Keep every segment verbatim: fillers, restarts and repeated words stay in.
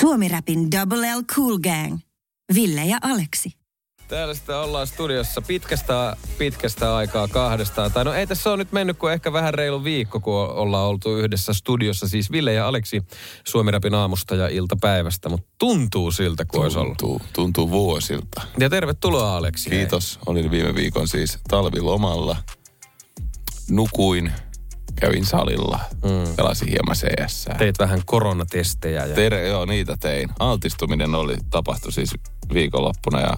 Suomi Rapin Double L Cool Gang. Ville ja Aleksi. Täällä sitä ollaan studiossa pitkästä, pitkästä aikaa kahdestaan. Tai no ei tässä ole nyt mennyt kuin ehkä vähän reilu viikko, kun ollaan oltu yhdessä studiossa. Siis Ville ja Aleksi Suomi Rapin aamusta ja iltapäivästä, mutta tuntuu siltä kuin olisi ollut. Tuntuu vuosilta. Ja tervetuloa Aleksi. Kiitos. Olin viime viikon siis talvilomalla. Nukuin. Kävin salilla, mm. pelasin hieman C S. Teit vähän koronatestejä. Ja... Tere, joo, niitä tein. Altistuminen oli, tapahtui siis viikonloppuna ja...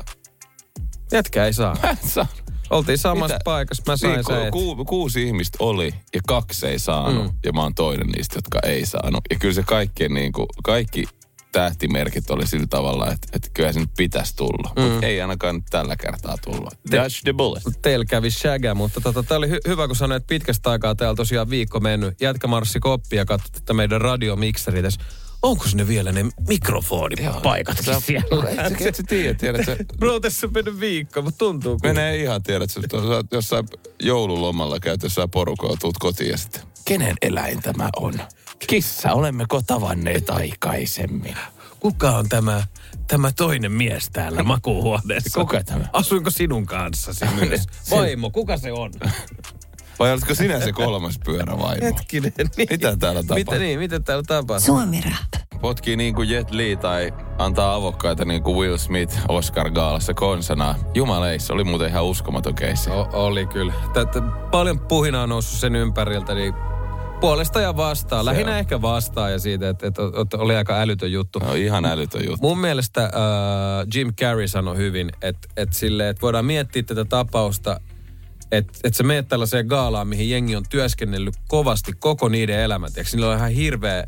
Jätkä ei saa. Mä en saanut. Oltiin samassa Mitä? paikassa, mä sain niin, sä et... ku, ku, Kuusi ihmistä oli ja kaksi ei saanut mm. ja mä oon toinen niistä, jotka ei saanut. Ja kyllä se kaikki, niin kuin, kaikki tähtimerkit oli sillä tavalla, että, että kyllä se nyt pitäisi tulla. Mm. Mutta ei ainakaan tällä kertaa tulla. Dash the bullet. Teillä kävi shagga, mutta tota, tämä oli hy- hyvä, kun sanoit, että pitkästä aikaa täällä tosiaan viikko mennyt. Jätkä marssi koppia ja katsoi, että meidän radiomikseri tässä. Onko ne vielä ne mikrofonipaikat siellä? Et sä, sä tiedä, tiedät sä... Bro, tässä on mennyt viikko, mutta tuntuu kuin... Menee ihan, tiedät sä, jos sä joululomalla käyt jossain porukalla, tuut kotiin ja sitten... Kenen eläin tämä on? Kissa, olemmeko tavanneet aikaisemmin? Kuka on tämä, tämä toinen mies täällä makuuhuoneessa? Kuka tämä? Asuinko sinun kanssasi myös? Vaimo, kuka se on? Vai oletko sinä se kolmas pyörävaimo? Hetkinen. Niin. Mitä täällä tapahtuu? Mitä niin, mitä täällä tapahtuu? Suomi Rap. Potkii niin kuin Jet Li tai antaa avokkaita niin kuin Will Smith Oscar-gaalassa konsanaa. Jumaleissa, oli muuten ihan uskomaton keissi. O- oli kyllä. Tätä, paljon puhinaa on noussut sen ympäriltä, niin... Puolesta ja vastaan. Lähinnä on. Ehkä vastaan ja siitä, että, että, että oli aika älytön juttu. No ihan älytön juttu. Mun mielestä äh, Jim Carrey sanoi hyvin, että, että, sille, että voidaan miettiä tätä tapausta, että, että sä meet tällaiseen gaalaan, mihin jengi on työskennellyt kovasti koko niiden elämät. Eikö niillä on ihan hirveä...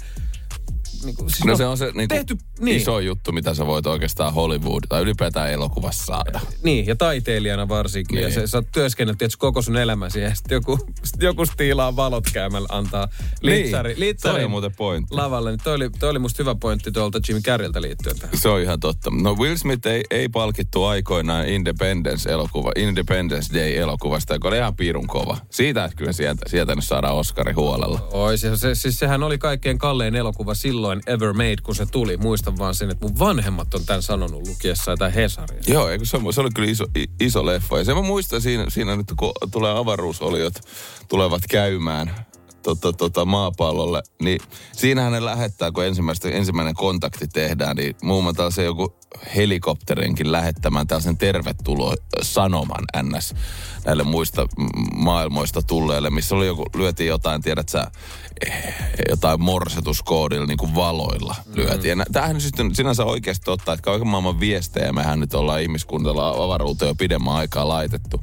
Niin kuin, siis no, no se on se niin tehty, niin. iso juttu, mitä sä voit oikeastaan Hollywood tai ylipäätään elokuvassa saada. Niin, ja taiteilijana varsinkin. Niin. Ja se, sä oot työskennellyt tietysti koko sun elämäsi ja sitten joku, sit joku stiilaa valot käymällä antaa litsarin niin. lavalle. Muuten pointti. Lavalle. Niin toi oli, toi oli musta hyvä pointti tuolta Jim Carreyltä liittyen tähän. Se on ihan totta. No Will Smith ei, ei palkittu aikoinaan Independence-elokuva, Independence Day-elokuvasta, joka oli ihan piirun kova. Siitä kyllä sieltä, sieltä nyt saadaan Oscari huolella. Oi, se, se, siis sehän oli kaikkein kallein elokuva silloin. Ever made, kun se tuli. Muistan vaan sen, että mun vanhemmat on tämän sanonut lukiessa tai Hesaria. Joo, eikö se, se oli kyllä iso, iso leffa. Ja sen mä muistan siinä, siinä nyt, kun tulee avaruusoliot tulevat käymään tota, tota, maapallolle, niin siinähän ne lähettää, kun ensimmäinen kontakti tehdään, niin muun muassa tällaisen joku helikopterinkin lähettämään tällaisen tervetulo-sanoman ns. Näille muista maailmoista tulleille, missä oli joku, lyötiin jotain, tiedät sä, jotain morsetuskoodilla, niin kuin valoilla lyötiin. Mm-hmm. Tämähän nyt sitten sinänsä oikeasti totta, että kaiken maailman viestejä mehän nyt ollaan ihmiskuntalla avaruuteen jo pidemmän aikaa laitettu.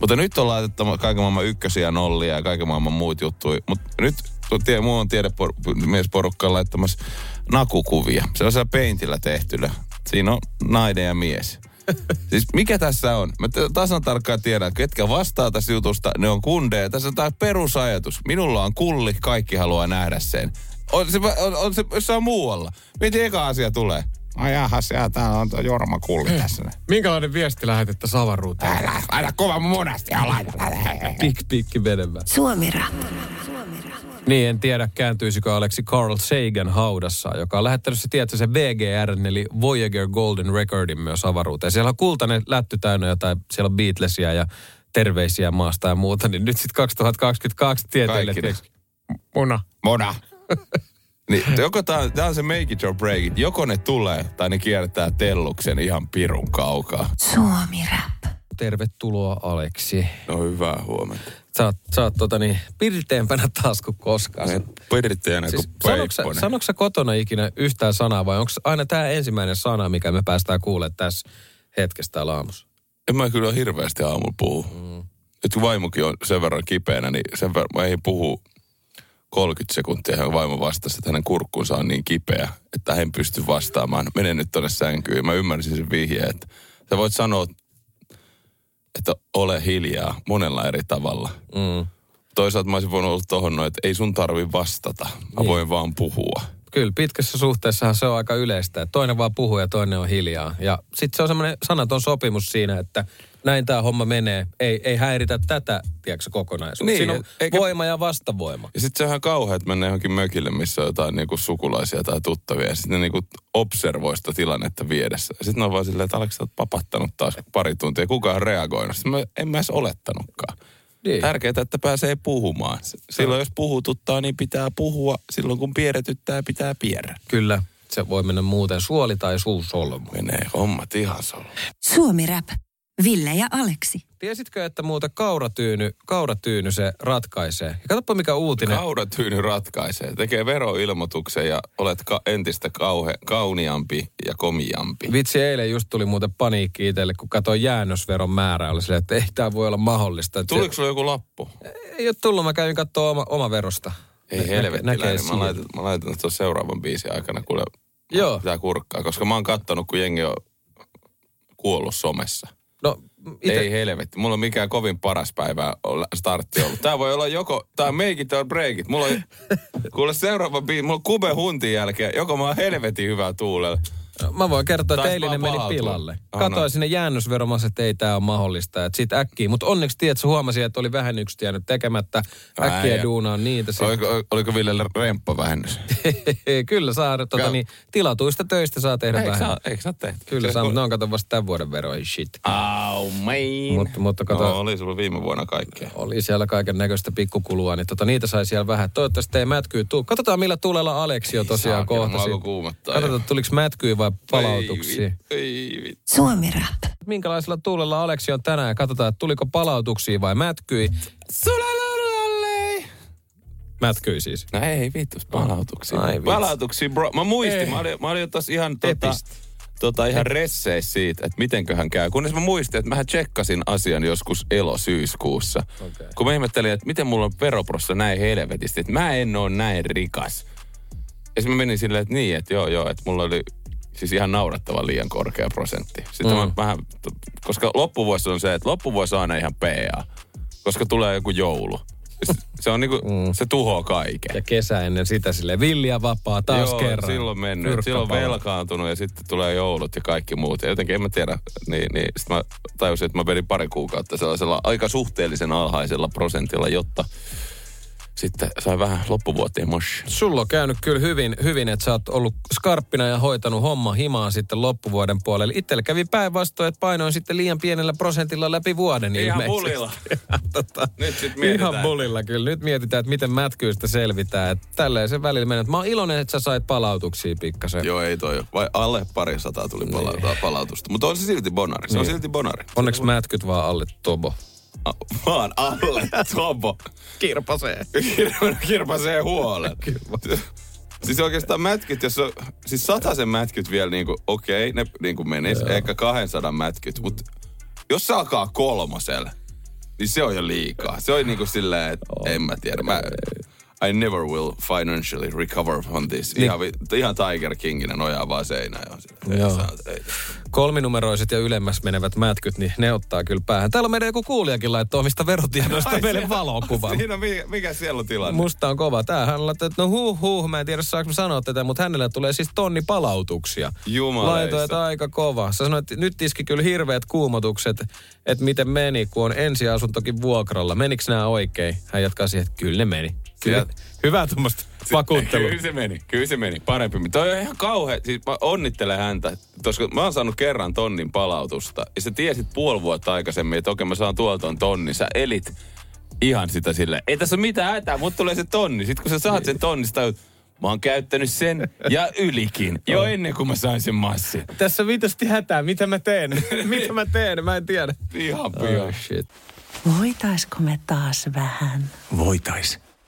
Mutta nyt on laitettu kaiken maailman ykkösiä, nollia ja kaiken maailman muut juttuja. Mutta nyt muu on tiedemiesporukka laittamassa nakukuvia. Se on siellä peintillä tehtynä. Siinä on nainen ja mies. Siis mikä tässä on? Mä tasan tarkkaan tiedän, ketkä vastaa tästä jutusta, ne on kundeja. Tässä on tämä perusajatus. Minulla on kulli, kaikki haluaa nähdä sen. On se, on, on se, se on muualla. Miten eka asia tulee? Ai jaha, sehän täällä on tuo Jorma Kulli eh. tässä. Minkälainen viesti lähetettäisiin avaruuteen? Älä, aina kova monasti ja laita. Pik, pikki vedemään. Suomi Rap. Niin, en tiedä, kääntyisikö Aleksi Carl Sagan haudassa, joka on lähettänyt se, tiedätkö, se V G R, eli Voyager Golden Recordin myös avaruuteen. Siellä on kultainen lätty täynnä jotain, siellä on Beatlesia ja terveisiä maasta ja muuta, niin nyt sitten kaksituhattakaksikymmentäkaksi tieteelle. Kaikki. Muna. Muna. Niin, joko tää on se make it or break it. Joko ne tulee tai ne kiertää telluksen ihan pirun kaukaa. Suomi Rap. Tervetuloa Aleksi. No hyvää huomenta. Sä oot, sä oot tota niin, pirteempänä taas kuin koskaan. Pirteänä siis, kuin peipponen. Sanoitko sä kotona ikinä yhtään sanaa vai onko aina tää ensimmäinen sana, mikä me päästään kuulemaan tässä hetkessä täällä aamussa? En mä kyllä hirveästi aamulla puhu. Mm. Nyt kun vaimokin on sen verran kipeänä, niin sen verran mä ei puhu. kolmekymmentä sekuntia ja vaimo vastasi, että hänen kurkkunsa on niin kipeä, että hän pysty vastaamaan. Mene nyt tuonne sänkyyn. Mä ymmärsin sen vihjeen, että sä voit sanoa, että ole hiljaa monella eri tavalla. Mm. Toisaalta mä olisin voinut olla tohon noin, että ei sun tarvi vastata. Mä niin. voin vaan puhua. Kyllä, pitkässä suhteessahan se on aika yleistä. Toinen vaan puhuu ja toinen on hiljaa. Ja sitten se on semmoinen sanaton sopimus siinä, että näin tämä homma menee. Ei, ei häiritä tätä, tiedätkö, kokonaisuutta. Niin, siinä on eikä... voima ja vastavoima. Ja sitten se on ihan kauhea, että mennään johonkin mökille, missä on jotain niinku sukulaisia tai tuttavia. Ja sitten ne niinku observoi sitä tilannetta viedessä. Sitten ne on vaan silleen, että Aleksi, sä oot papattanut taas pari tuntia. Kukaan on reagoinut. Sitten mä en mä edes olettanutkaan. Niin. Tärkeää, että pääsee puhumaan. Silloin jos puhututtaa, niin pitää puhua. Silloin kun pierretyttää, pitää pierrä. Kyllä. Se voi mennä muuten suoli tai suusolmu. Menee hommat ihan solmu. Suomi Rap. Ville ja Aleksi. Tiesitkö, että muuta kauratyyny, kauratyyny se ratkaisee? Ja katsoppa mikä uutinen. Kauratyyny ratkaisee. Tekee veroilmoituksen ja olet ka- entistä kauhe, kauniampi ja komiampi. Vitsi, eilen just tuli muuten paniikki itselle, kun katsoin jäännösveron määrää. Oli silleen, että ei tämä voi olla mahdollista. Tuliko se... sulla joku lappu? Ei ole tullut. Mä kävin katsoa oma, oma verosta. Ei helvettiläinen. Mä laitan, mä laitan tuon seuraavan biisin aikana, kuule. Joo. Pitää kurkkaa, koska mä oon kattonut, kun jengi on kuollut somessa. No, ite... Ei helvetti, mulla on mikään kovin paras päivä startti ollut. Tää voi olla joko, tää on make it or break it. Mulla on, kuule seuraava biisi, mulla on kube huntin jälkeen, joko mä oon helvetin hyvää tuulella. Mä voin kertoa, että eilinen meni pilalle. Katoin sinne jäännösveromassa, että ei tää ole mahdollista. Että sit äkkiä, mutta onneksi tiedät, sä huomasin, että oli vähennyksiä jäänyt tekemättä. Äkkiä duunaan niitä. Oliko, oliko Villellä remppavähennys? Kyllä saa, tota, niin, tilatuista töistä saa tehdä eik vähennys. Eikö saa tehdä? Kyllä saa, mutta ne on kato vasta tämän vuoden veroja. Shit. Oh, Mut, mutta kato, no, oli sulla viime vuonna kaikkea. Oli siellä kaiken näköistä pikkukulua, niin tota, niitä sai siellä vähän. Toivottavasti ei mätkyy tuu. Katsotaan millä tulella Aleksi on tosiaan kohta. Katsotaan, tuliko mätkyy vai palautuksia. Suomi Rap. Minkälaisella tuulella Aleksi on tänään ja katsotaan, että tuliko palautuksia vai mätkyi. Mätkyi siis. No ei viitus, palautuksia. Ai, palautuksia, bro. Mä muistin, mä olin, mä olin tässä ihan tota, tota, ihan resseissä siitä, että mitenköhän käy. Kunnes mä muistin, että mähän tsekkasin asian joskus elo-syyskuussa. Okay. Kun mä ihmettelin, että miten mulla on veroprossa näin helvetisti, että mä en ole näin rikas. Ja sitten mä menin silleen, että niin, että joo joo, että mulla oli siis ihan naurattavan liian korkea prosentti. Sitten mm. mä vähän, koska loppuvuosi on se, että loppuvuosi on aina ihan P A, koska tulee joku joulu. Se on niinku, mm. se tuhoaa kaiken. Ja kesä ennen sitä silleen, villiä vapaa taas joo, kerran. Joo, silloin mennyt, Pyrkkä silloin palaa. Velkaantunut ja sitten tulee joulut ja kaikki muut. Ja jotenkin en mä tiedä, niin, niin sitten mä tajusin, että mä vedin pari kuukautta sellaisella aika suhteellisen alhaisella prosentilla, jotta... Sitten sai vähän loppuvuoteen mosh. Sulla on käynyt kyllä hyvin, hyvin, että sä oot ollut skarppina ja hoitanut homma himaan sitten loppuvuoden puolelle. Itsellä kävi päinvastoin, että painoin sitten liian pienellä prosentilla läpi vuoden ihan ilmeisesti. Bulilla. tota, nyt sit mietitään. Ihan bulilla kyllä. Nyt mietitään, että miten mätkyistä selvitään. Että tälleen sen välillä mennään. Mä oon iloinen, että sä sait palautuksia pikkasen. Joo, ei toi. Vai alle pari sataa tuli palautua, palautusta. Mutta on se silti bonari. Se niin. on silti bonari. Onneksi mätkyt vaan alle tobo. Vaan alle tobo. Kirpasee. Kirpasee huolen. Siis oikeastaan mätkyt, jos on, siis sataisen mätkyt vielä niinku, okei, okay, ne niinku menis, ehkä kahdensadan mätkyt, mut jos se alkaa kolmoselle, niin se on jo liikaa. Se on niinku silleen, että oh, en mä tiedä, mä... I never will financially recover from this. Ihan, niin. ihan Tiger Kinginä nojaa vaan seinään. Kolminumeroiset ja ylemmäs menevät mätkyt, niin ne ottaa kyllä päähän. Täällä on meidän joku kuulijakin laittoi omista verotiedoista no, meille valokuvan. Siinä on, mikä siellä on tilanne? Musta on kova. Tämähän laittoi, että no huh huh, mä en tiedä saanko mä sanoa tätä, mutta hänellä tulee siis tonni palautuksia. Jumaleissa. Laitoit aika kova. Sä sanoit, että nyt iski kyllä hirveät kuumotukset, että miten meni, kun on ensiasuntokin vuokralla. Menikö nämä oikein? Hän jatkaa siihen, että kyllä ne meni. Kyllä, hyvä tuommoista vakuuttelua. Kyllä se meni, kyllä se meni parempi. Toi on ihan kauhea, siis mä onnittelen häntä, koska mä oon saanut kerran tonnin palautusta. Ja sä tiesit puoli vuotta aikaisemmin, että okei mä saan tuolta tonnin. Sä elit ihan sitä silleen, ei tässä ole mitään hätää, mut tulee se tonni. Sitten kun sä saat sen tonnin, sä tajut, mä oon käyttänyt sen ja ylikin jo ennen kuin mä sain sen massin. Tässä on viitosti hätää, mitä mä teen? mitä mä teen, mä en tiedä. Ihan pian. Oh, shit. Voitaisko me taas vähän? Voitais.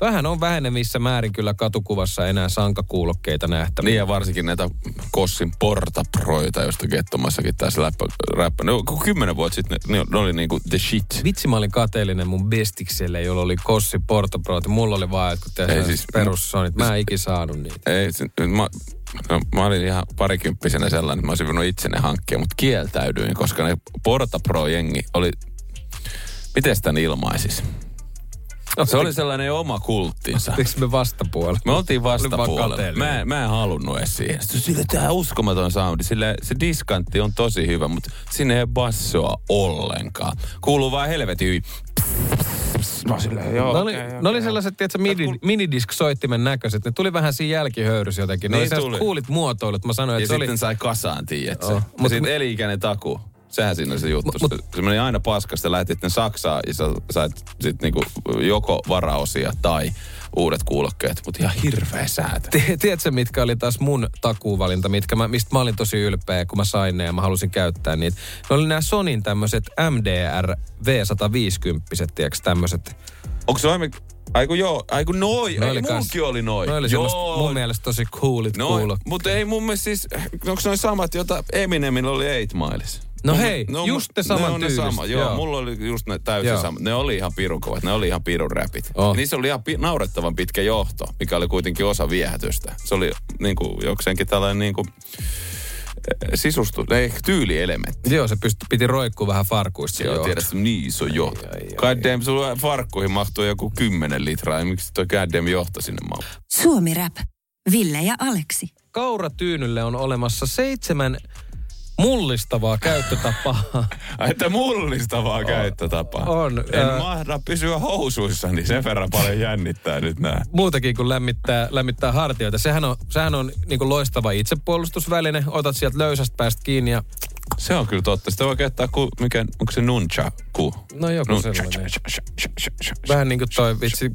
Vähän on vähenevissä määrin kyllä katukuvassa enää sankakuulokkeita nähtäviä. Niin ja varsinkin näitä Kossin Porta Proita, josta Gettomassakin taisi läppä. No kymmenen vuotta sitten ne, ne oli niinku the shit. Vitsi, mä olin kateellinen mun bestikselle, jolla oli Kossin Porta Proita. Mulla oli vaan jotkut siis, perussonit. Mä en ikinä saanut niitä. Ei, mä, no, mä olin ihan parikymppisenä sellainen, että mä olisin voinut itse ne hankkia, mutta kieltäydyin, koska ne Porta Pro-jengi oli... Miten sitä ilmaisisi? No, se oli sellainen oma kulttiinsa. Oliko me vastapuolella? Me oltiin vastapuolella. Mä, mä en halunnut edes siihen. Sillä tää uskomaton soundi. Sillä se diskantti on tosi hyvä, mutta sinne ei bassoa ollenkaan. Kuuluu vaan helvetin hyvin. No, silleen, joo, ne oli, okay, ne okay. oli sellaiset, tietsä, mini, minidisk-soittimen näköiset. Ne tuli vähän siinä jälkihöyryssä jotenkin. Ne niin oli sellaiset kuulit muotoilut. Mä sanoin, että ja se sitten oli... sai kasaan, tiietsä. Oh. Ja sitten me... eli-ikäinen taku. Sehän siinä oli se juttu. Mut, se meni aina paskasta, lähti sitten Saksaan ja sä sait sit niinku joko varaosia tai uudet kuulokkeet, mutta ihan hirveä säätö. Tiedätkö, mitkä oli taas mun takuuvalinta, mitkä mä, mistä mä olin tosi ylpeä, kun mä sain ne ja mä halusin käyttää niitä. Ne oli nämä Sonyn tämmöiset M D R V sata viisikymmentä, tiedätkö tämmöiset. Onko se aiemmin... Aiku joo, aiku noi, noi ei, munkin oli noi. Noi oli joo. Mun mielestä tosi coolit kuulokkeet. Mutta ei mun mielestä siis, onko noi samat, joita Eminemillä oli eight Miles? No mun, hei, no, just ne samat ne tyylistä. Ne sama, joo, joo. Mulla oli just ne täysin samat. Ne oli ihan pirun kovat, ne oli ihan pirun räpit. Oh. Niissä oli ihan pi- naurettavan pitkä johto, mikä oli kuitenkin osa viehätystä. Se oli niinku jokseenkin tällainen niinku... Sisustu, ei, tyylielementti. Joo, se pyst- piti roikkuu vähän farkuista. Joo, tiedät, niin iso johto. Goddamn, sulla farkkuihin mahtuu joku kymmenen litraa. Miksi toi goddamn johto sinne maalle? Suomi Rap, Ville ja Aleksi. Kauratyynylle on olemassa seitsemän mullistavaa käyttötapaa. Että mullistavaa on, käyttötapaa. On. En äh, mahda pysyä housuissa, niin sen verran paljon jännittää nyt nää. Muutakin kuin lämmittää, lämmittää hartioita. Sehän on, sehän on niin kuin loistava itsepuolustusväline. Otat sieltä löysästä päästä kiinni ja... Se on kyllä totta. Sitä voi käyttää, ku, mikä, onko se nunchaku? No joku nun... sellainen. Vähän niin kuin toi vitsi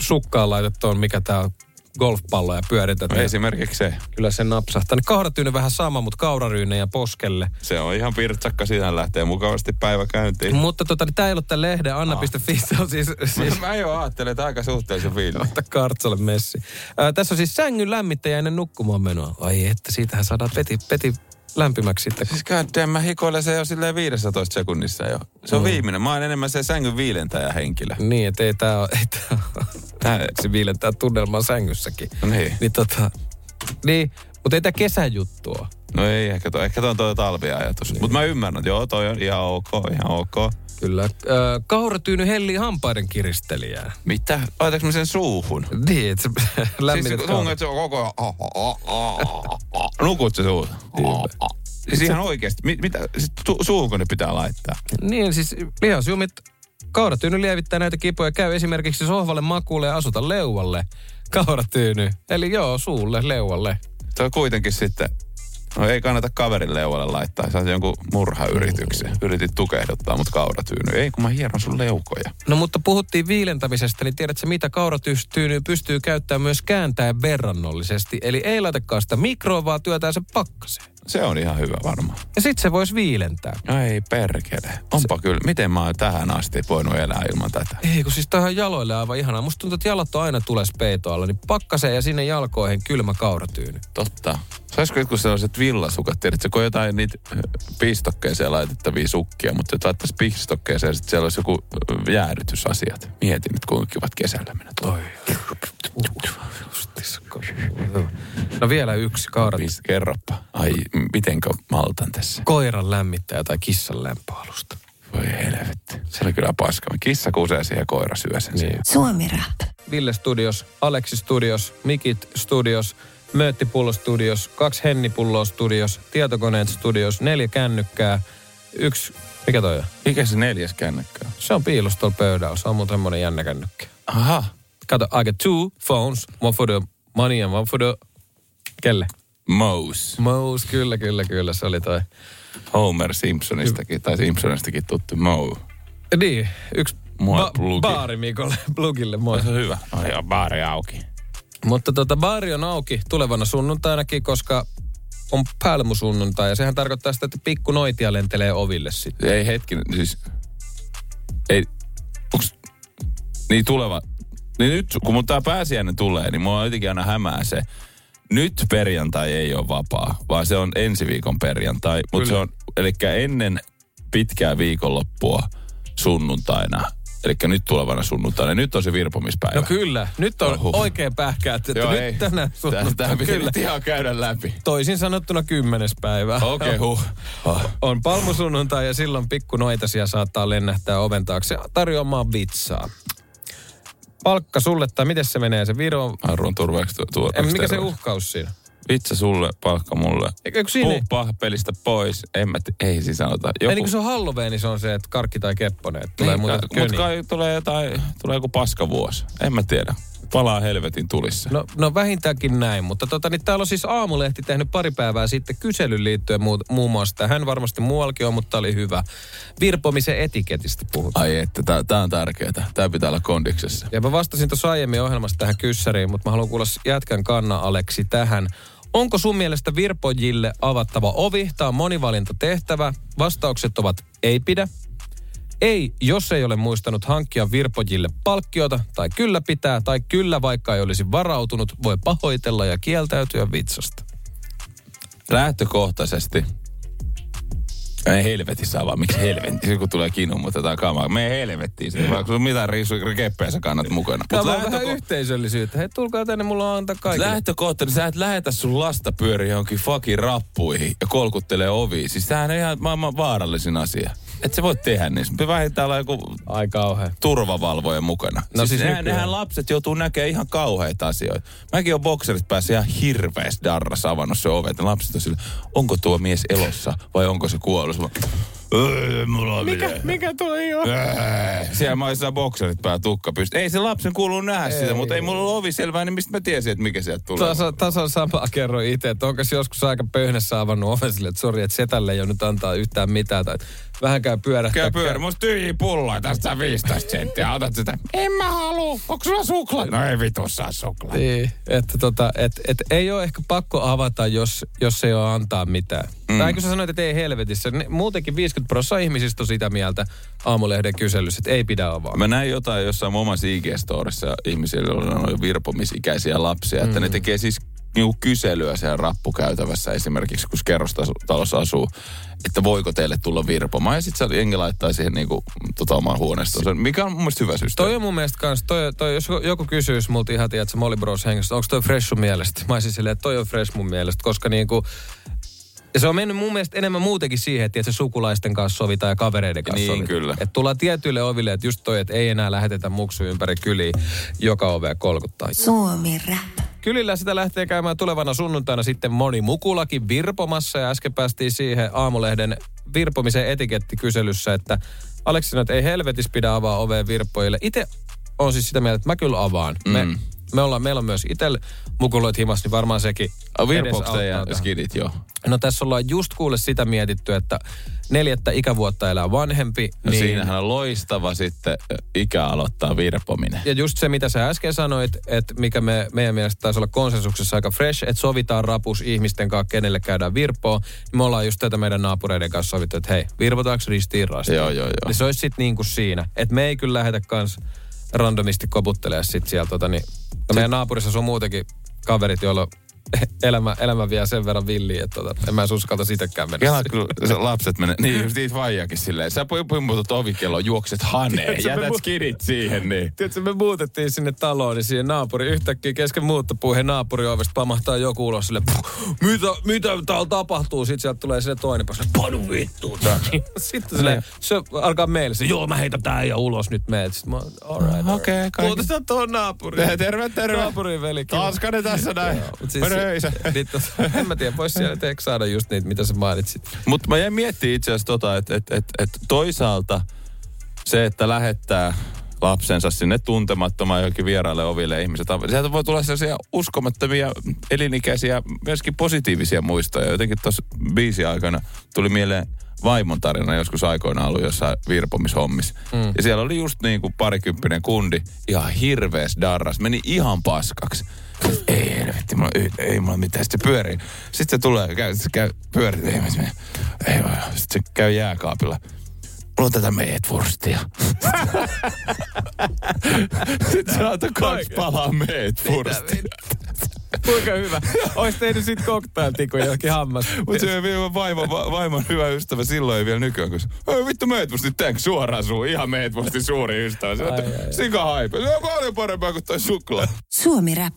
sukkaan laitettu on, mikä tää on. Golfpalloja pyöritetään. Esimerkiksi se. Kyllä se napsahtaa. Kauratyyny vähän sama, mutta kauraryynejä poskelle. Se on ihan pirtsakka, siihen lähtee mukavasti päivä käyntiin. Mutta tota, niin tää ei ollut tän lehden, anna piste fi, se on siis... siis... Mä jo ajattelin, että aika suhteellisen fiilin. Ota kartsalle messi. Äh, tässä on siis sängyn lämmittäjä ennen nukkumaan menoa. Ai että, siitähän saadaan peti, peti lämpimäksi sitten. Siis goddamn, mä hikoilen se jo silleen viisitoista sekunnissa jo. Se on mm. viimeinen. Mä oon enemmän se sängyn viilentäjä henkilö. Niin, et ei tää oo... Se viilentää tunnelmaa sängyssäkin. No niin. Niin tota, niin, mutta ei tää kesäjuttua. No ei, ehkä toi, ehkä toi on toi talviajatus. Niin. Mut mä ymmärrän, että joo, toi on ihan ok, ihan ok. Kyllä. Äh, kauratyyny hellii hampaiden kiristelijää. Mitä? Laitaks mä sen suuhun? Niin, et se lämmität. Siis tunget se on koko ajan. Nukut se suuhun. Siis ihan oikeesti, mitä, suuhunko ne pitää laittaa? Niin, siis lihasjumit... Kauratyyny lievittää näitä kipuja. Käy esimerkiksi sohvalle, makuulle ja asuta leualle. Kauratyyny. Eli joo, suulle, leualle. Se on kuitenkin sitten... No ei kannata kaverin leualle laittaa. Sä oot jonkun murhayrityksen. Yritit tukehduttaa mut kauratyyny. Ei, kun mä hieron sun leukoja. No mutta puhuttiin viilentämisestä, niin tiedätkö mitä kauratyyny pystyy käyttämään myös kääntäen verrannollisesti. Eli ei laitakaan sitä mikroon, vaan työtään sen pakkaseen. Se on ihan hyvä varmaan. Ja sit se vois viilentää. Ai perkele. Onpa se... kyllä. Miten mä oon tähän asti voinut elää ilman tätä? Ei, kun siis toihan jaloille aivan ihanaa. Musta tuntuu, että jalat on aina tules peiton alla. Niin pakkaseen ja sinne jalkoihin kylmä kauratyyny. Totta. Saisiko jotkut sellaiset villasukat? Tiedätkö, kun jotain niitä pistokkeeseen laitettavia sukkia, mutta että laittaisi pistokkeeseen, sitten siellä olisi joku jäädytysasiat. Mietin nyt, kuinka kivat kesällä mennä. Toi. No vielä yksi kaurat. Kerropa. Ai, mitenkä maltan tässä? Koiran lämmittäjä tai kissan lämpöalusta. Voi helvetti. Se oli kyllä paska. Kissa kusee siihen ja koira syö sen. Niin. Suomi Rap. Ville Studios, Aleksi Studios, Mikit Studios. mööttipullostudios, kaksi hennipullostudios, tietokoneet studios, neljä kännykkää, yksi... Mikä toi on? Mikä se neljäs kännykkä on? Se on piilossa tuolla pöydällä. Se on mun tämmönen jännä kännykkä. Aha. Kato, I got two phones. One for the money and one for the... Kelle? Mouse. Mouse, kyllä, kyllä, kyllä. Se oli toi... Homer Simpsonistakin, tai Simpsonistakin tuttu Moe. Niin, yksi ba- plugi. baari Mikolle, plugille. Moi. Se on hyvä. Ai joo, baari auki. Mutta tota, baari on auki tulevana sunnuntainakin, koska... on pälmusunnuntai, ja sehän tarkoittaa sitä, että pikku noitia lentelee oville sitten. Ei hetkinen, siis... Ei... Onks... Niin tuleva... Niin nyt, kun mun tää pääsiäinen tulee, niin mulla on jotenkin aina hämää se. Nyt perjantai ei ole vapaa, vaan se on ensi viikon perjantai. Mutta se on, elikkä ennen pitkää viikonloppua sunnuntaina... Elikkä nyt tulevana sunnuntaina. Nyt on se virpomispäivä. No kyllä. Nyt on Ohu. oikein pähkäät, että Joo, nyt ei. tänään sunnuntaina. Tämä pitää nyt ihan käydä läpi. Toisin sanottuna kymmenes päivä. Okei, okay, huh. Oh. On palmusunnuntai ja silloin pikku noitasia saattaa lennähtää oven taakse tarjoamaan vitsaa. Palkka sulle, tai miten se menee se viro? Arvon turveeksi tuotaksi. Mikä terveeksi. Se uhkaus siinä? Vitsa sulle, palkka mulle. Puhpa pelistä pois. En mä t- ei siis sanota. Joku... Ei niin kuin se on Halloween, niin se on se, että karkki tai kepponen. Tulee niin, ka- mutta kai tulee jotain, tulee joku paskavuosi. En mä tiedä. Palaa helvetin tulissa. No, no vähintäänkin näin, mutta tota, niin täällä on siis Aamulehti tehnyt pari päivää sitten kyselyn liittyen muun, muun muassa. Hän varmasti muuallakin on, mutta oli hyvä. Virpomisen etiketistä puhutaan. Ai että, tää on tärkeää. Tää pitää olla kondiksessa. Ja mä vastasin tuossa aiemmin ohjelmassa tähän kyssäriin, mutta mä haluan kuulla jätkän kannan Aleksi tähän. Onko sun mielestä virpojille avattava ovi? Tämä on monivalintatehtävä. Vastaukset ovat ei pidä. Ei, jos ei ole muistanut hankkia virpojille palkkiota, tai kyllä pitää, tai kyllä vaikka ei olisi varautunut, voi pahoitella ja kieltäytyä vitsasta. Lähtökohtaisesti. Ei helvetissä avaa. Miksi helvettiin, kun tulee kinuun, mutta tämä kamaa. Me helvettiin sen, vaikka sun mitään riisukeppejä sä kannat mukana. Tämä on lähtöko- vähän yhteisöllisyyttä. Hei, tulkaa tänne, mulla on antaa kaikille. Lähtökohta, niin sä et lähetä sun lasta pyöriä johonkin fucking rappuihin ja kolkuttelee oviin. Siis tämähän on ihan maailman vaarallisin asia. Et sä voit tehdä niin. Me vähintään ollaan joku Ai turvavalvoja mukana. No siis, siis nehän, nehän lapset joutuu näkemään ihan kauheita asioita. Mäkin oon bokserit päässä ihan hirveässä darrassa avannut se ovet. Ne lapset on sille, onko tuo mies elossa vai onko se kuollut? Mä, mulla mikä, mikä toi on? Ää, siellä mä oon jossain bokserit päällä tukka pystyt. Ei se lapsen kuuluu nähdä ei, sitä, mutta ei mulla ole ovi selvää, niin mistä mä tiesin, että mikä sieltä tulee. Tasa, tasan samaa kerroin itse, että onko joskus aika pöhnässä avannut oven sille, että sori, että setälle ei ole nyt antaa yhtään mitään tai... Vähän käy pyörähtää. Käy pyörä. Musta tyhjiä pulloja. Tästä viisitoista senttiä. Otat sitä. En mä haluu. Onko sulla suklaa? No ei vitus saa suklaa. Niin. Että tota, et, et ei ole ehkä pakko avata, jos, jos ei ole antaa mitään. Mm. Tai kun sä sanoit, että ei helvetissä. Ne, muutenkin viisikymmentä prosenttia ihmisistä on sitä mieltä Aamulehden kyselyssä, että ei pidä avaa. Mä näin jotain jossain omassa I G-storissa ihmisillä on virpomisikäisiä lapsia. Mm. Että ne tekee siis... Niinku kyselyä siellä rappukäytävässä esimerkiksi, kun kerrostalossa asuu, että voiko teille tulla virpomaan. Ja sit se jengi laittaa siihen niinku tota omaan huoneistoonsa, mikä on mun mielestä hyvä systeemi. Toi on mun mielestä kans, toi, toi, jos joku kysyisi multa ihan, tiedätkö, Molly Bros hengestä, onko toi fresh sun mielestä? Mä olisin silleen, että toi on fresh mun mielestä, koska niinku... Ja se on mennyt mun mielestä enemmän muutenkin siihen, että se sukulaisten kanssa sovitaan ja kavereiden kanssa niin, sovitaan. Kyllä. Että tullaan tietyille oville, että just toi, että ei enää lähetetä muksu ympäri kyliä, joka ovea kolkuttaa. Suomi Rap. Kylillä sitä lähtee käymään tulevana sunnuntaina sitten moni mukulakin virpomassa. Ja äsken päästiin siihen Aamulehden virpomisen etikettikyselyssä, että Aleksi sanoi, että ei helvetis pidä avaa oveen virppojille. Itse on siis sitä mieltä, että mä kyllä avaan. Mm. Me, me ollaan, meillä on myös itsellä mukuloit himas, niin varmaan sekin virpokset ja skidit, joo. No tässä ollaan just kuule sitä mietitty, että neljättä ikävuotta elää vanhempi. No niin... Siinähän on loistava sitten ikä aloittaa virpominen. Ja just se, mitä sä äsken sanoit, että mikä me, meidän mielestä taisi olla konsensuksessa aika fresh, että sovitaan rapus ihmisten kanssa, kenelle käydään virpoa. Me ollaan just tätä meidän naapureiden kanssa sovittu, että hei, virvotaanko ristiin rastiin? Joo, joo, joo. Niin se olisi sitten niin kuin siinä. Että me ei kyllä lähetä kans randomisti koputtelemaan sitten siellä tota niin... No meidän naapurissa on muutenkin kaverit, joilla on elämä, elämä vie sen verran villiin, että tota, en mä edes uskalta sitäkään mennä. Jaa, kyllä lapset menee. Niin, just niitä vaijakin silleen. Sä puimutut ovikelloon, juokset haneen, jätät mu- skidit siihen. Niin. Tiedätkö, me muutettiin sinne taloon, niin siihen naapuri yhtäkkiä kesken muuttopuuheen naapuri ovesta pamahtaa joku ulos silleen, mitä, mitä täällä tapahtuu? Sitten sieltä tulee sinne toinen päälle, panu vittuun. Sitten silleen, se alkaa meille se, joo mä heitän tää ja ulos nyt meet. Sitten mä, all right, all right. Okei, okay, kaikki. Muutetaan tuohon naapuriin. Terve, terve. Naapuriin veli. Tanskanen tässä näin. röisä. Niin, tota, en mä tiedä, vois siellä teeksi saada just niitä, mitä sä mainitsit. Mutta mä jäin miettimään itse asiassa tota, että et, et, et toisaalta se, että lähettää lapsensa sinne tuntemattomaan johonkin vieraille oville ihmiset. Sieltä voi tulla sellaisia uskomattomia, elinikäisiä, myöskin positiivisia muistoja. Jotenkin tuossa biisin aikana tuli mieleen vaimon tarina joskus aikoinaan ollut jossain virpomishommissa. Mm. Ja siellä oli just niin kuin parikymppinen kundi, ihan hirveäs darras, meni ihan paskaksi. Ei helvetti, mulla, ei mulla mitään, sitten se pyörii. Sitten se tulee, käy, käy pyörii, ei, ei sitten se käy jääkaapilla. Mulla on tätä meetwurstia. Sitten se antoi kaksi palaa meetwurstia. Kuinka hyvä. Ois tehnyt sit koktailtikun johonkin hammas. Mut se vaimo, va, vaimon hyvä ystävä silloin ei vielä nykyään, kun se, ei vittu meetwursti, tänk suoraan suun. Ihan meetwursti suuri ystävä. Sika haipa. Se on paljon parempaa kuin toi suklaa. Suomi Rap.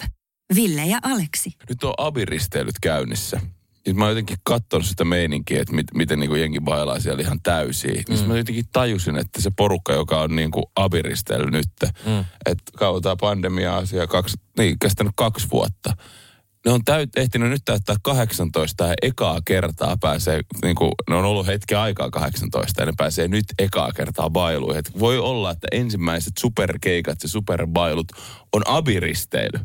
Ville ja Aleksi. Nyt on abiristeilyt käynnissä. Nyt mä oon jotenkin katsonut sitä meininkiä, että mit, miten niinku jengi bailaa siellä ihan täysiä. Mm. Niin mä jotenkin tajusin, että se porukka, joka on niinku abiristellyt nyt, mm. että kautaa pandemia-asia, kaksi, niin kestänyt kaksi vuotta. Ne on täyt, ehtinyt nyt täyttää kahdeksantoista ja ekaa kertaa pääsee, niinku, ne on ollut hetki aikaa kahdeksantoista ja ne pääsee nyt ekaa kertaa bailuihin. Et voi olla, että ensimmäiset superkeikat ja superbailut on abiristeily.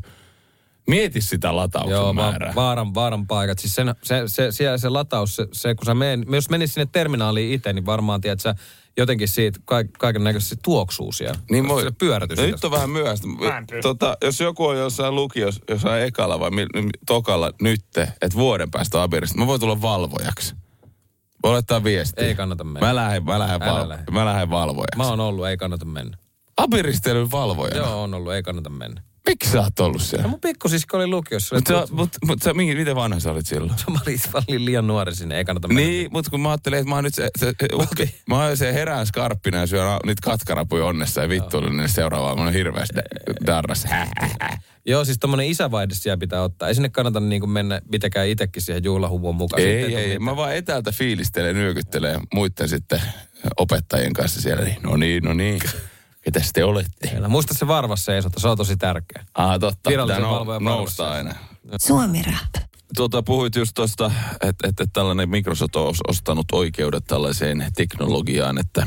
Mieti sitä latauksen Joo, määrää. Joo, vaaran, vaaran paikat. Siis sen, se, se, se, se lataus, se, se kun sä meen, jos menis sinne terminaaliin itse, niin varmaan tiedät sä jotenkin siitä kaik, kaiken näköisesti tuoksuu siellä. Niin voi. Se pyörätys. No nyt on vähän myöhäistä. Tota, jos joku on jossain lukios, jossain ekalla vai tokalla nytte, että vuoden päästä abirista, mä voin tulla valvojaksi. Voi laittaa viestiä. Ei kannata mennä. Mä lähden, mä lähden, val, lähde. mä lähden valvojaksi. Mä oon ollut, ei kannata mennä. Abiristelyn valvojana? Joo, on ollut, ei kannata mennä. Miksi sä oot ollut siellä? No mun pikkusisko oli lukiossa. Mutta mut, mut, miten vanha sä olit silloin? Mä olin, mä olin liian nuori sinne, ei kannata mennä. Niin, mutta kun mä ajattelin, että mä oon nyt se, se, okay. mä oon se herään skarppina ja syön niitä katkarapuja onnessa ja vittuilin no. seuraavaan. Mä oon hirveästi darras. Joo, siis tommonen isävaihde siellä pitää ottaa. Ei sinne kannata niinku mennä mitenkään itsekin siihen juhlahuvun mukaan. Ei, sitten, ei, ei. Mä vaan etäältä fiilistelen, nyökyttelen muitten sitten opettajien kanssa siellä. No niin, no niin. Ketäs te olette? Meillä. Muista se varvas seisota, se on tosi tärkeä. Ah, totta. Virallisen no, valvojan varvas aina. Suomi Rap. Tuota, puhuit just tuosta, että et, et tällainen Microsoft on ostanut oikeudet tällaiseen teknologiaan, että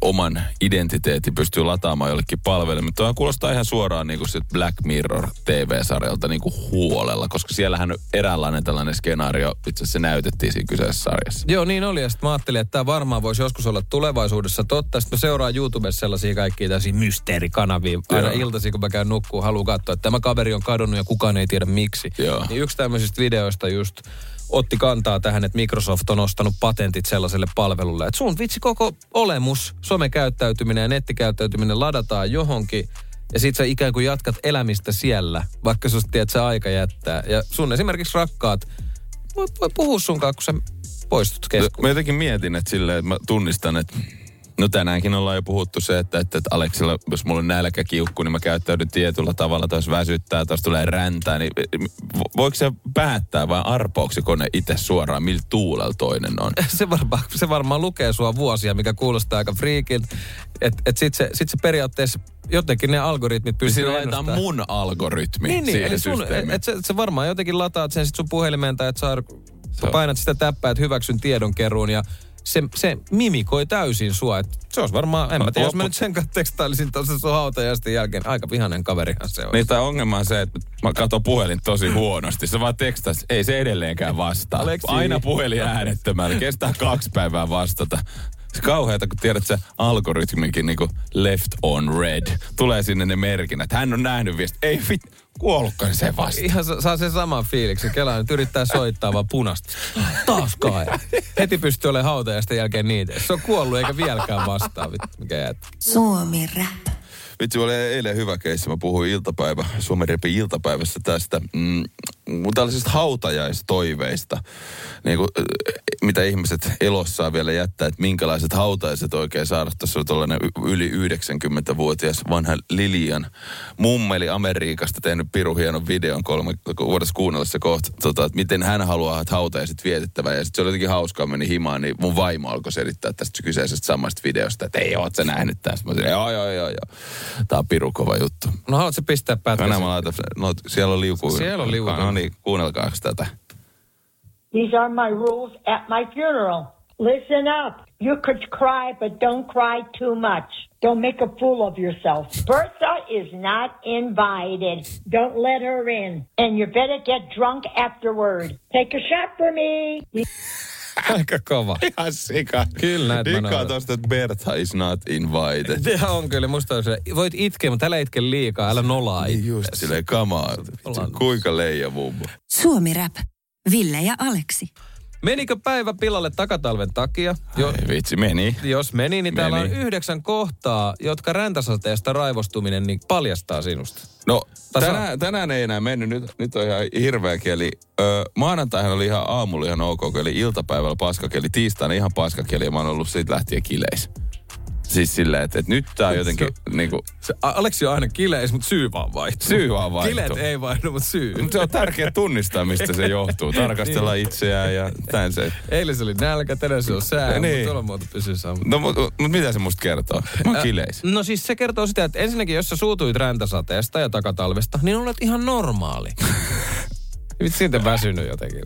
oman identiteetin pystyy lataamaan jollekin palvelimeen. Tuohan kuulostaa ihan suoraan niin kuin Black Mirror T V-sarjalta niin kuin huolella, koska siellähän eräänlainen tällainen skenaario itse asiassa näytettiin siinä kyseisessä sarjassa. Joo, niin oli. Ja sitten mä ajattelin, että tämä varmaan voisi joskus olla tulevaisuudessa totta. Sitten mä seuraan YouTubessa sellaisia kaikkia tällaisia mysteerikanavia. Aina Joo. iltaisin, kun mä käyn nukkuun, haluan katsoa, että tämä kaveri on kadonnut ja kukaan ei tiedä miksi. Joo. Niin yksi tämmöisistä videoista just otti kantaa tähän, että Microsoft on ostanut patentit sellaiselle palvelulle, että sun vitsi koko olemus, somekäyttäytyminen ja nettikäyttäytyminen ladataan johonkin ja sit sä ikään kuin jatkat elämistä siellä, vaikka sä tiedät, että sä aika jättää. Ja sun esimerkiksi rakkaat voi, voi puhua sunkaan, kun sä poistut keskuun. Mä jotenkin mietin, että silleen, että mä tunnistan, että no tänäänkin ollaan jo puhuttu se, että, että, että Aleksilla, jos mulla on nälkäkiukku, niin mä käyttäydyn tietyllä tavalla, taas väsyttää, taas tulee räntää, niin voiko se päättää vai arpauksi kone itse suoraan, millä tuulella toinen on? Se varmaan, se varmaan lukee sua vuosia, mikä kuulostaa aika friikiltä, että et sit, sit se periaatteessa jotenkin ne algoritmit pystyy ennustamaan. Siinä laitetaan mun algoritmi niin, niin, siihen systeemiin. Että et se varmaan jotenkin lataat sen sit sun puhelimeen tai että saa, so. painat sitä täppää, että hyväksyn tiedonkeruun ja Se, se mimikoi täysin sua. Et se olisi varmaan, en mä tiedä, Loppu... jos mä nyt sen tekstailisin tuossa sun hautajastin jälkeen. Aika vihainen kaverihan se on. Niin tämä ongelma on se, että mä katson puhelin tosi huonosti. Se vaan tekstaisi, ei se edelleenkään vastaa. Aleksi. Aina puhelin äänettömällä. Kestää kaksi päivää vastata. Se kauheata, kun tiedät, että se algoritmikin niin kuin left on red. Tulee sinne ne merkinnät. Hän on nähnyt viesti. Ei fit, kuollutkaan se vasta. Ihan saa sen saman fiiliksi. Kela nyt yrittää soittaa vaan punasta. Taas kai. Heti pystyy olemaan hautajasta jälkeen niitä. Se on kuollut eikä vieläkään vastaa. Mikä jättä. Suomi Rap. Vitsi, oli eilen hyvä keissi. Mä puhuin iltapäivä, Suomen Rapin iltapäivässä tästä mm, tällaisista hautajaistoiveista. Niin kuin, mitä ihmiset elossaan vielä jättää, että minkälaiset hautajaiset oikein saada. Tässä on tuollainen yli yhdeksänkymmentävuotias vanha Lilian mummeli Amerikasta tehnyt pirun hienon videon kolme, vuodessa kuunnella se kohta, tota, että miten hän haluaa, että hautajaiset vietettävä. Ja sitten se oli jotenkin hauskaa, meni himaan, niin mun vaimo alkoi selittää tästä kyseisestä samasta videosta, että ei, oot sä nähnyt tästä. Mä sanoin, joo, joo, joo, joo. Tää on piru kova juttu. No haluatko pistää pätkäsi? Kanama laita, no siellä on liukuja. Siellä on liukuja. No niin, kuunnelkaaks tätä. These are my rules at my funeral. Listen up. You could cry, but don't cry too much. Don't make a fool of yourself. Bertha is not invited. Don't let her in. And you better get drunk afterward. Take a shot for me. Aika kova. Ihan sika. Kyllä näet mä noin. Dikkaa tosta, että Bertha is not invited. Ja on kyllä, musta on se. Voit itkeä, mutta älä itke liikaa, älä nolaa itse. Just silleen, come on. Kuinka leija mummo. Suomi Rap. Ville ja Aleksi. Menikö päivä pilalle takatalven takia? Jo, Ai vitsi, meni. Jos meni, niin meni. Täällä on yhdeksän kohtaa, jotka räntäsateesta raivostuminen niin paljastaa sinusta. No, tänään, tänään ei enää mennyt. Nyt, nyt on ihan hirveä keli. Öö, maanantaihan oli ihan aamulla ihan ok keli, iltapäivällä paskakeli, tiistaina ihan paskakeli ja mä oon ollut siitä lähtien kileissä. Siis silleen, että, että nyt tää on jotenkin se, niinku... Se Aleksi on aina kileis, mutta syy vaan vaihtuu. Syy vaan vaihtuu. Kileet ei vaihdu, mutta syy. Mut se on tärkeää tunnistaa, mistä se johtuu. Tarkastella itseään ja tän se. Eilen se oli nälkä, tänään se on sää, niin. Mutta tuolla muuta pysyy saman. No, mutta mut, mitä se musta kertoo? Mä oon kileis. No siis se kertoo sitä, että ensinnäkin jos sä suutuit räntäsateesta ja takatalvesta, niin olet ihan normaali. Vitsi, siitä väsynyt jotenkin.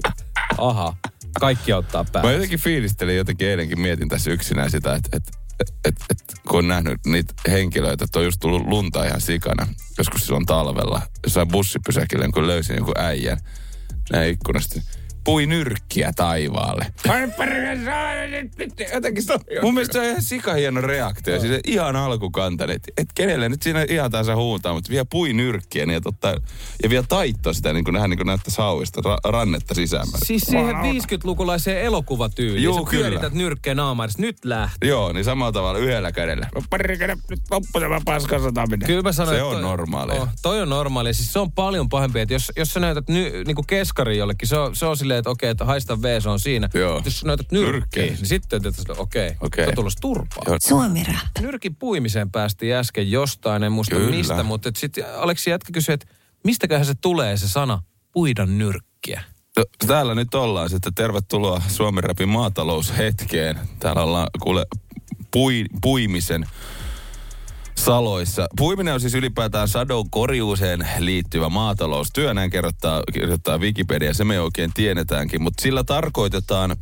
Aha, kaikki ottaa päälle. Mä jotenkin fiilistelin, jotenkin eilenkin mietin tässä yksinään sitä, että... että Et, et, kun on nähnyt niitä henkilöitä, että on just tullut lunta ihan sikana, joskus silloin talvella, jossain bussipysäkillä, kun löysin joku äijän näin ikkunasta, pui nyrkkiä taivaalle. Jotenkin, mun mielestä se on ihan sikahieno reaktio, siis ihan alkukantani, että et kenelle nyt siinä ihan taansa huutaa, mutta vielä pui nyrkkiä niin ottaa, ja vielä taittoa sitä, niin kuin nähdään niin näyttäisi hauista, ra- rannetta sisään. Siis siihen viisikymmentälukulaiseen elokuvatyyliin, juu, sä pyörität nyrkkiä naamarissa, nyt lähtee. Joo, niin samalla tavalla yhdellä kädellä. Nyt loppu tämä paskan sataminen. Kyllä mä sanoin, se on normaalia. Oh, toi on normaalia, siis se on paljon pahempi, että jos, jos sä näytät ny, niin kuin keskari jollekin, se on, se on silleen, että okei, että haista V, se on siinä. Joo. Jos näytät nyrkkiä, niin sitten tietysti, okei, okay, se on tulossa turpaa. Suomi Rap. Nyrkin puimiseen päästiin äsken jostain, en muista Kyllä. mistä, mutta sitten Aleksi jätkä kysyi, että mistäköhän se tulee se sana puida nyrkkiä? No, täällä nyt ollaan sitten. Tervetuloa Suomi Rapin maataloushetkeen. Täällä ollaan kuule pui, puimisen saloissa. Puiminen on siis ylipäätään sadon korjuuseen liittyvä maataloustyö. Näin kerrottaa, kerrottaa Wikipedia, se me oikein tiedetäänkin, mutta sillä tarkoitetaan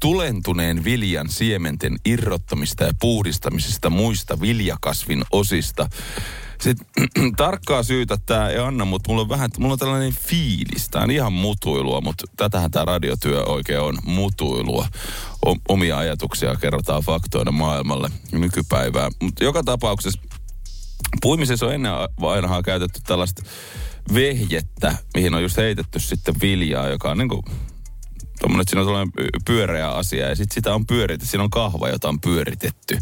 tulentuneen viljan siementen irrottamista ja puhdistamisesta muista viljakasvin osista. Sitten tarkkaa syytä tämä ei anna, mutta mulla on vähän, mulla on tällainen fiilis. Tämä on ihan mutuilua, mutta tätähän tämä radiotyö oikein on, mutuilua. O- omia ajatuksia kerrotaan faktoina maailmalle nykypäivää. Mutta joka tapauksessa puimisessa on ennen ainahan käytetty tällaista vehjettä, mihin on just heitetty sitten viljaa, joka on niin kuin tommoinen, että siinä on sellainen pyöreä asia ja sitten sitä on pyöritetty. Siinä on kahva, jota on pyöritetty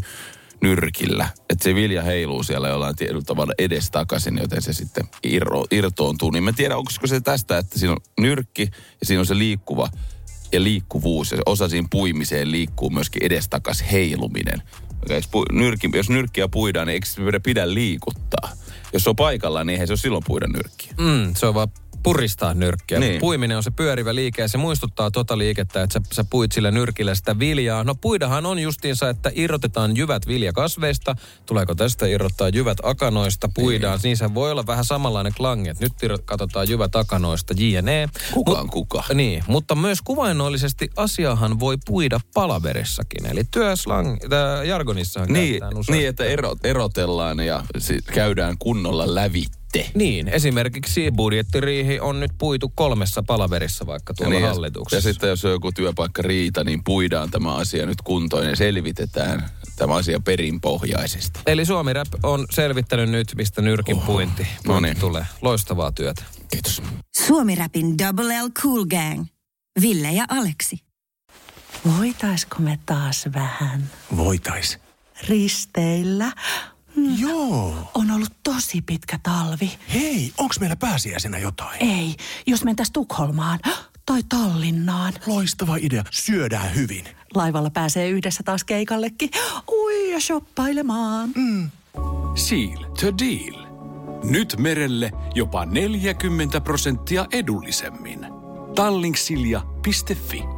nyrkillä. Että se vilja heiluu siellä jollain tietyllä tavalla edes takaisin, joten se sitten irro, irtoontuu. Niin mä tiedän, onko se tästä, että siinä on nyrkki ja siinä on se liikkuva ja liikkuvuus. Ja osa siinä puimiseen liikkuu myöskin edestakaisin heiluminen. Jos, pu, nyrki, jos nyrkkiä puidaan, niin eikö se pidä liikuttaa? Jos se on paikallaan, niin eihän se ole silloin puida nyrkkiä. Mm, se on vaan puristaa nyrkkiä. Niin. Puiminen on se pyörivä liike ja se muistuttaa tota liikettä, että sä, sä puit sillä nyrkillä sitä viljaa. No puidahan on justiinsa, että irrotetaan jyvät viljakasveista. Tuleeko tästä irrottaa jyvät akanoista? Puidaan. Niin se voi olla vähän samanlainen klangi, että nyt katsotaan jyvät akanoista jne. Kukaan Mut, kuka. Niin, mutta myös kuvainnollisesti asiahan voi puida palaverissakin. Eli työslang, jargonissahan niin, käytetään usein. Niin, että ero, erotellaan ja sit käydään kunnolla lävitse. Niin, esimerkiksi budjettiriihi on nyt puitu kolmessa palaverissa vaikka tuolla ja niin, hallituksessa. Ja sitten jos on joku työpaikka riita, niin puidaan tämä asia nyt kuntoon ja selvitetään tämä asia perinpohjaisesti. Eli Suomi Rap on selvittänyt nyt, mistä nyrkin puinti, puinti no niin. tulee. Loistavaa työtä. Kiitos. Suomi Rapin Double L Cool Gang. Ville ja Aleksi. Voitaisko me taas vähän? Voitais. Risteillä? Mm. Joo. On ollut tosi pitkä talvi. Hei, onks meillä pääsiäisenä jotain? Ei, jos mentäis Tukholmaan tai Tallinnaan. Loistava idea, syödään hyvin. Laivalla pääsee yhdessä taas keikallekin. Ui, ja shoppailemaan. Mm. Seal to deal. Nyt merelle jopa neljäkymmentä prosenttia edullisemmin. Tallinksilja piste fi